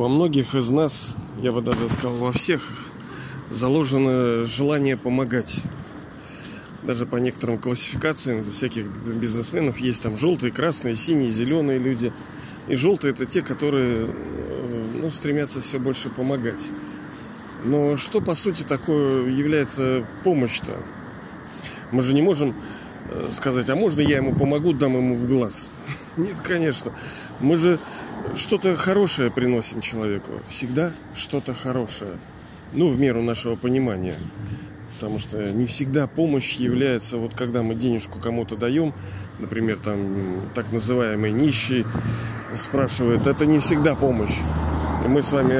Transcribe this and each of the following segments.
Во многих из нас, я бы даже сказал, во всех, заложено желание помогать. Даже по некоторым классификациям всяких бизнесменов есть там желтые, красные, синие, зеленые люди. И желтые — это те, которые стремятся все больше помогать. Но что, по сути, такое является помощь-то? Мы же не можем сказать: а можно я ему помогу, дам ему в глаз? Нет, конечно. Мы же что-то хорошее приносим человеку. Всегда что-то хорошее. В меру нашего понимания. Потому что не всегда помощь является, когда мы денежку кому-то даем, например, там так называемый нищий спрашивает, это не всегда помощь. И мы с вами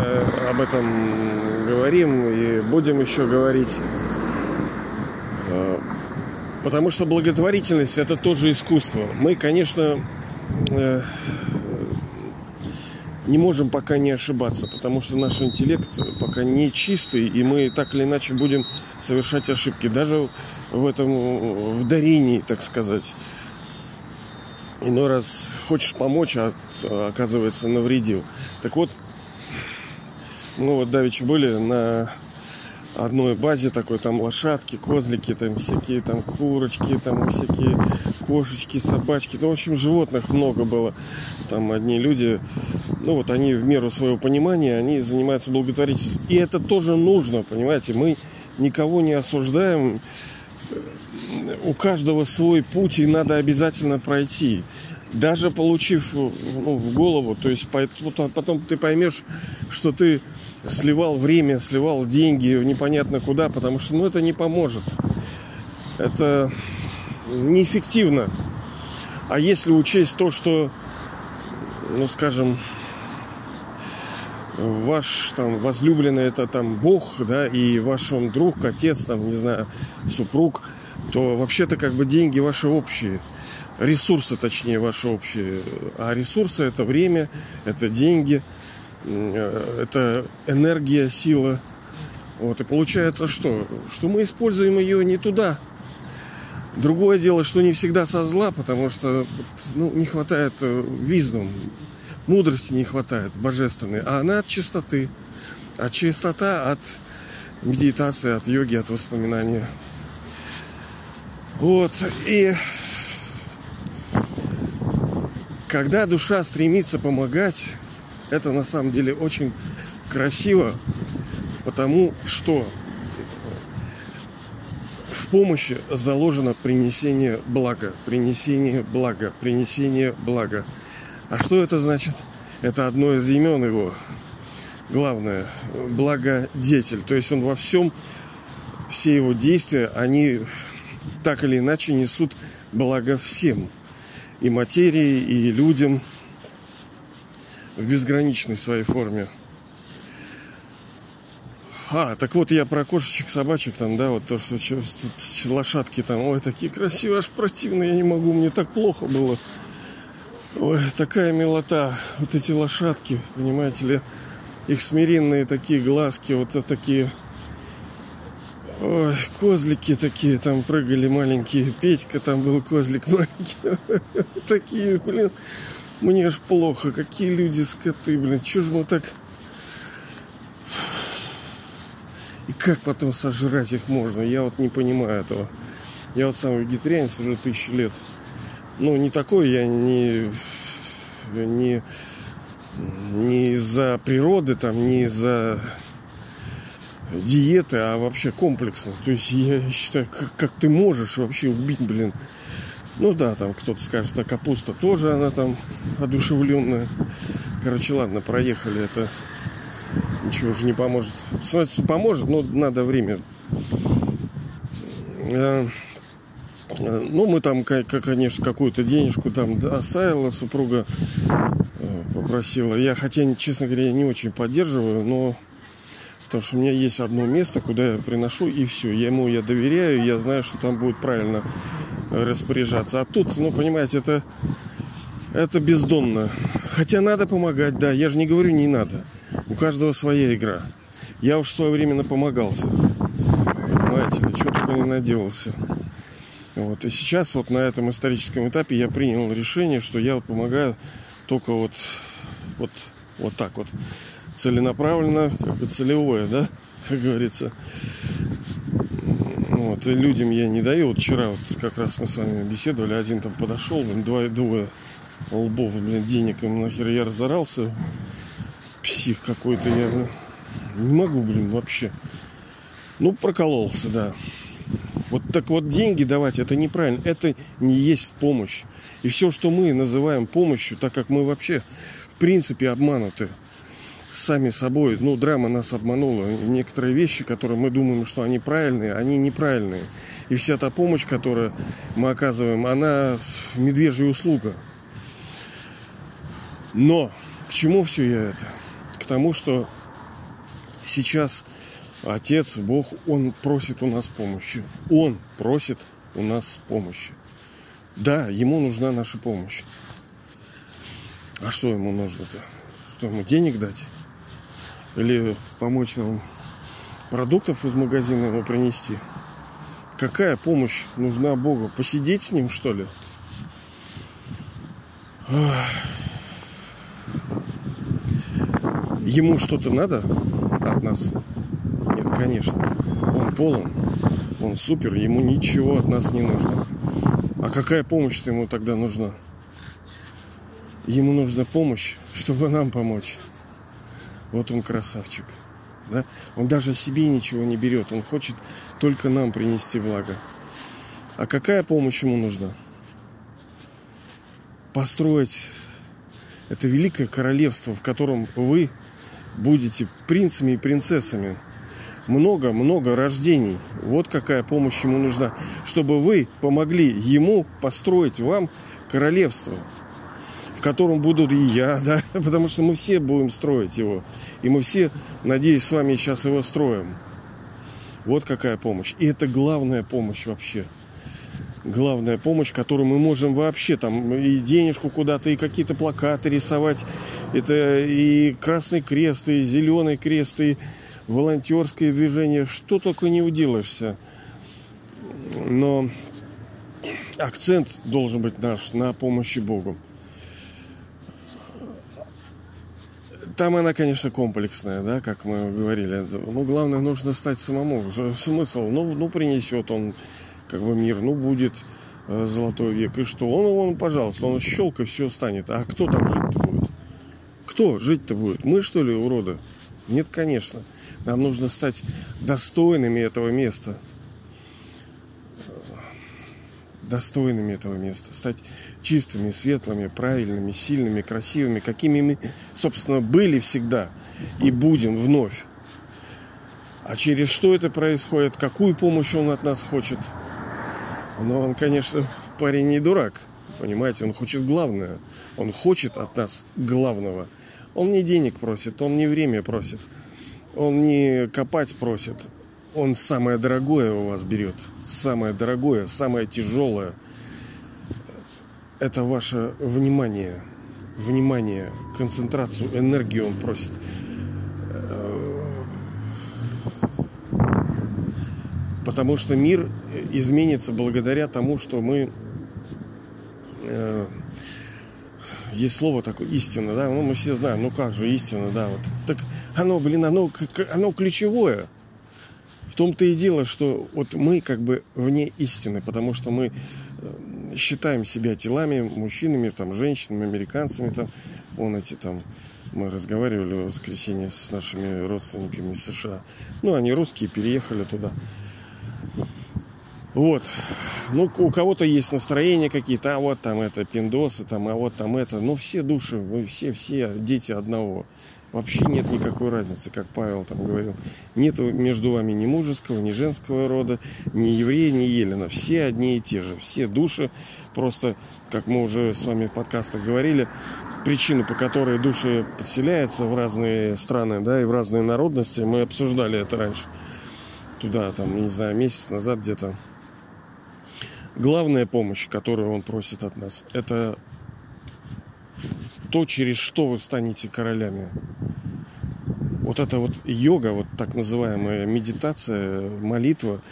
об этом говорим и будем еще говорить. Потому что благотворительность – это тоже искусство. Мы, конечно, не можем пока не ошибаться, потому что наш интеллект пока не чистый, и мы так или иначе будем совершать ошибки, даже в дарении, так сказать. Иной раз хочешь помочь, а оказывается навредил. Так вот, давеча были на одной базе такой, там лошадки, козлики, там всякие там курочки, там всякие кошечки, собачки. В общем, животных много было. Там одни люди, они в меру своего понимания, они занимаются благотворительностью. И это тоже нужно, понимаете. Мы никого не осуждаем. У каждого свой путь, и надо обязательно пройти. Даже получив в голову, то есть потом ты поймешь, что ты сливал время, сливал деньги непонятно куда, потому что это не поможет. Это неэффективно. А если учесть то, что, ваш там возлюбленный — это там Бог, да, и ваш он друг, отец, там, не знаю, супруг, то вообще-то деньги ваши общие. Ресурсы, точнее, ваши общие. А ресурсы — это время, это деньги, это энергия, сила. И получается что? Что мы используем ее не туда. Другое дело, что не всегда со зла, потому что не хватает виздом, мудрости не хватает божественной. А она от чистоты. А чистота от медитации, от йоги, от воспоминания. И когда душа стремится помогать, это на самом деле очень красиво, потому что в помощи заложено принесение блага, принесение блага, принесение блага. А что это значит? Это одно из имен его. Главное, благодетель. То есть он во всем, все его действия, они так или иначе несут благо всем. И материи, и людям в безграничной своей форме. Так вот я про кошечек, собачек там, да, вот то, что лошадки там, ой, такие красивые, аж противные, я не могу, мне так плохо было. Ой, такая милота, вот эти лошадки, понимаете ли, их смиренные такие глазки, вот такие... Ой, козлики такие там прыгали маленькие. Петька там был, козлик маленький. Такие, блин, мне аж плохо. Какие люди скоты, блин. Чего же мы так... И как потом сожрать их можно? Я не понимаю этого. Я сам вегетарианец уже 1000 лет. Не такой я не из-за природы, там, не из-за... диеты, а вообще комплексно. То есть я считаю, как ты можешь вообще убить, блин. Там кто-то скажет, а капуста тоже, она там одушевленная. Короче, ладно, проехали, это ничего уже не поможет. Смотрите, поможет, но надо время. Мы там, конечно, какую-то денежку там оставила, супруга попросила. Я, хотя, честно говоря, не очень поддерживаю, но... Потому что у меня есть одно место, куда я приношу, и все. Я доверяю, я знаю, что там будет правильно распоряжаться. А тут, понимаете, это бездонно. Хотя надо помогать, да. Я же не говорю, не надо. У каждого своя игра. Я уж в свое время напомогался. Понимаете, чего только не наделался. И сейчас на этом историческом этапе я принял решение, что я помогаю только вот так вот. целенаправленно, как бы целевое, да, как говорится. Вот, и людям я не даю. Вот вчера вот как раз мы с вами беседовали, один там подошел, двое лбов, блин, денег им нахер, я разорался. Псих какой-то, я не могу, блин, вообще. Ну, прокололся, да. Вот так вот деньги давать, это неправильно, это не есть помощь. И все, что мы называем помощью, так как мы вообще, в принципе, обмануты сами собой. Ну, драма нас обманула. Некоторые вещи, которые мы думаем, что они правильные, они неправильные. И вся та помощь, которую мы оказываем, она медвежья услуга. Но к чему все я это? К тому, что сейчас Отец, Бог, Он просит у нас помощи. Он просит у нас помощи. Да, Ему нужна наша помощь. А что Ему нужно-то? Что Ему денег дать? Или помочь нам продуктов из магазина его принести? Какая помощь нужна Богу? Посидеть с Ним, что ли? Ему что-то надо от нас? Нет, конечно. Он полон, он супер, ему ничего от нас не нужно. А какая помощь-то ему тогда нужна? Ему нужна помощь, чтобы нам помочь. Вот он красавчик, да? Он даже себе ничего не берет, он хочет только нам принести благо. А какая помощь ему нужна? Построить это великое королевство, в котором вы будете принцами и принцессами. Много-много рождений. Вот какая помощь ему нужна. Чтобы вы помогли ему построить вам королевство, в котором будут и я, да? Потому что мы все будем строить его. И мы все, надеюсь, с вами сейчас его строим. Вот какая помощь. И это главная помощь вообще. Главная помощь, которую мы можем вообще там и денежку куда-то, и какие-то плакаты рисовать. Это и Красный Крест, и Зеленый Крест, и волонтерское движение. Что только не уделаешься. Но акцент должен быть наш на помощи Богу. Там она, конечно, комплексная, да, как мы говорили. Но главное, нужно стать самому. Смысл, ну принесет он как бы мир, ну будет золотой век. И что? Он пожалуйста, он щелк и все станет. А кто там жить-то будет? Кто жить-то будет? Мы, что ли, уроды? Нет, конечно. Нам нужно стать достойными этого места. Достойными этого места. Стать чистыми, светлыми, правильными, сильными, красивыми. Какими мы, собственно, были всегда и будем вновь. А через что это происходит? Какую помощь он от нас хочет? Но он, конечно, парень не дурак, понимаете, он хочет главное. Он хочет от нас главного. Он не денег просит, он не время просит, он не копать просит. Он самое дорогое у вас берет, самое дорогое, самое тяжелое. Это ваше внимание, внимание, концентрацию, энергию он просит. Потому что мир изменится благодаря тому, что мы... Есть слово такое, истина, да? Ну, мы все знаем, ну как же истина, да? Вот. Так оно, блин, оно ключевое. В том-то и дело, что вот мы как бы вне истины, потому что мы считаем себя телами, мужчинами, там, женщинами, американцами. Там. Вон эти там... Мы разговаривали в воскресенье с нашими родственниками из США. Ну, они русские, переехали туда. Вот. Ну, у кого-то есть настроения какие-то, а вот там это пиндосы, там, а вот там это. Но все души, мы все дети одного. Вообще нет никакой разницы, как Павел там говорил. Нет между вами ни мужеского, ни женского рода, ни еврея, ни елена. Все одни и те же. Все души, просто, как мы уже с вами в подкастах говорили, причину, по которой души подселяются в разные страны, да, и в разные народности. Мы обсуждали это раньше. Туда, там, не знаю, месяц назад где-то. Главная помощь, которую он просит от нас, это то, через что вы станете королями. Вот это вот йога, вот так называемая медитация, молитва,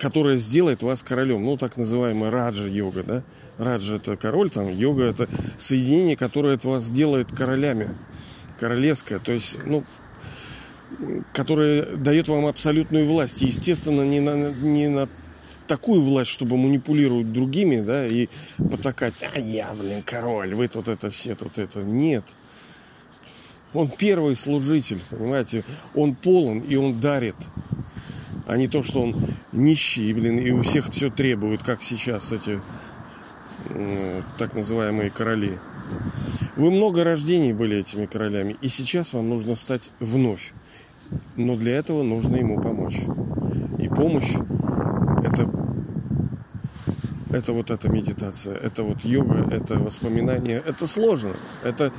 которая сделает вас королем. Ну, так называемая раджа-йога, да? Раджа – это король, там, йога – это соединение, которое вас делает королями. королевская, то есть, ну, которая дает вам абсолютную власть. И, естественно, не на такую власть, чтобы манипулировать другими, да, и потакать: а я, блин, король, вы тут это все, тут это. Нет. Он первый служитель, понимаете? Он полон и он дарит. А не то, что он нищий, блин, и у всех все требует, как сейчас эти так называемые короли. Вы много рождений были этими королями, и сейчас вам нужно стать вновь. Но для этого нужно ему помочь. И помощь — это вот эта медитация, это вот йога, это воспоминания. Это сложно, это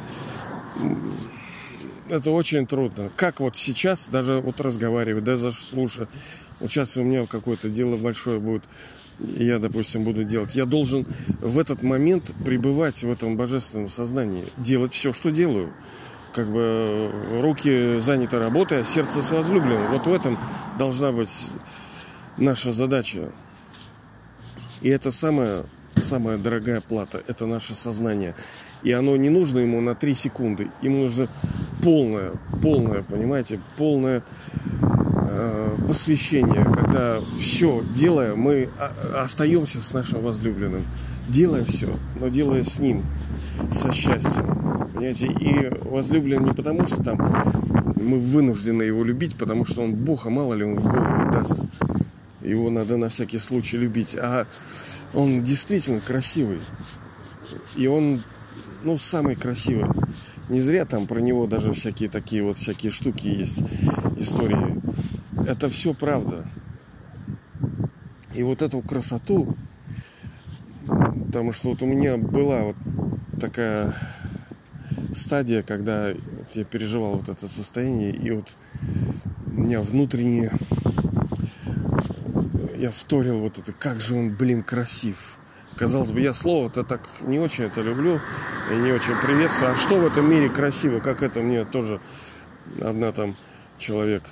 очень трудно. Как вот сейчас, даже вот разговаривать, даже слушать. Вот сейчас у меня какое-то дело большое будет, я, допустим, буду делать. Я должен в этот момент пребывать в этом божественном сознании, делать все, что делаю. Как бы руки заняты работой, а сердце с возлюбленным. Вот в этом должна быть наша задача. И это самая дорогая плата. Это наше сознание. И оно не нужно ему на 3 секунды. Ему нужно полное, понимаете, полное посвящение. Когда все делая, мы остаемся с нашим возлюбленным. Делаем все, но делая с ним, со счастьем. Понимаете? И возлюблен не потому, что там мы вынуждены его любить, потому что он Бог, а мало ли он в голову даст. Его надо на всякий случай любить. А он действительно красивый. И он, ну, самый красивый. Не зря там про него даже всякие такие вот всякие штуки есть, истории. Это все правда. И вот эту красоту, потому что вот у меня была вот такая стадия, когда я переживал вот это состояние, и вот у меня внутренне я вторил вот это: как же он, блин, красив. Казалось бы, я слово-то так не очень это люблю и не очень приветствую. А что в этом мире красиво? Как это мне тоже одна там человек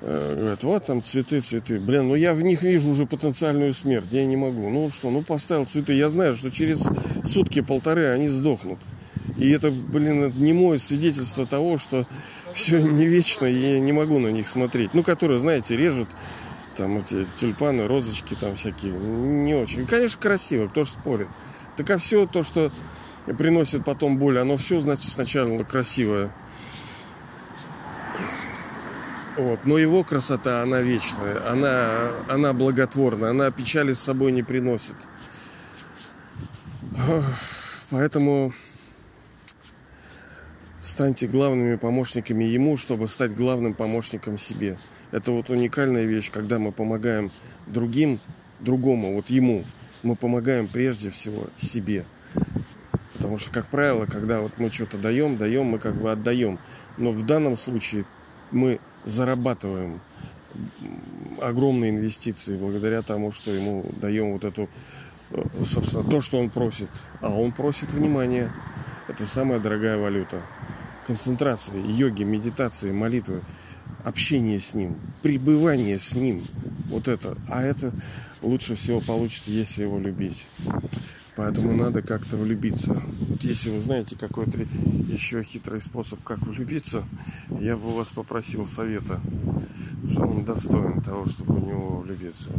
говорит: вот там цветы, цветы. Блин, ну я в них вижу уже потенциальную смерть. Я не могу. Ну что, ну поставил цветы. Я знаю, что через сутки-полторы они сдохнут. И это, блин, немое свидетельство того, что все не вечно, и я не могу на них смотреть. Ну, которые, знаете, режут. Там эти тюльпаны, розочки там всякие. Не очень. Конечно, красиво, кто же спорит. Так а все то, что приносит потом боль, оно все, значит, сначала красивое. Вот. Но его красота, она вечная. Она благотворна. Она печали с собой не приносит. Поэтому станьте главными помощниками ему, чтобы стать главным помощником себе. Это вот уникальная вещь, когда мы помогаем другому, вот ему. Мы помогаем прежде всего себе. Потому что, как правило, когда вот мы что-то даем, мы как бы отдаем. Но в данном случае мы зарабатываем огромные инвестиции благодаря тому, что ему даем вот эту, собственно, то, что он просит. А он просит внимания. Это самая дорогая валюта. Концентрация, йоги, медитации, молитвы. Общение с ним, пребывание с ним, вот это. А это лучше всего получится, если его любить. Поэтому надо как-то влюбиться. Вот если вы знаете какой-то еще хитрый способ, как влюбиться, я бы у вас попросил совета, что он достоин того, чтобы в него влюбиться.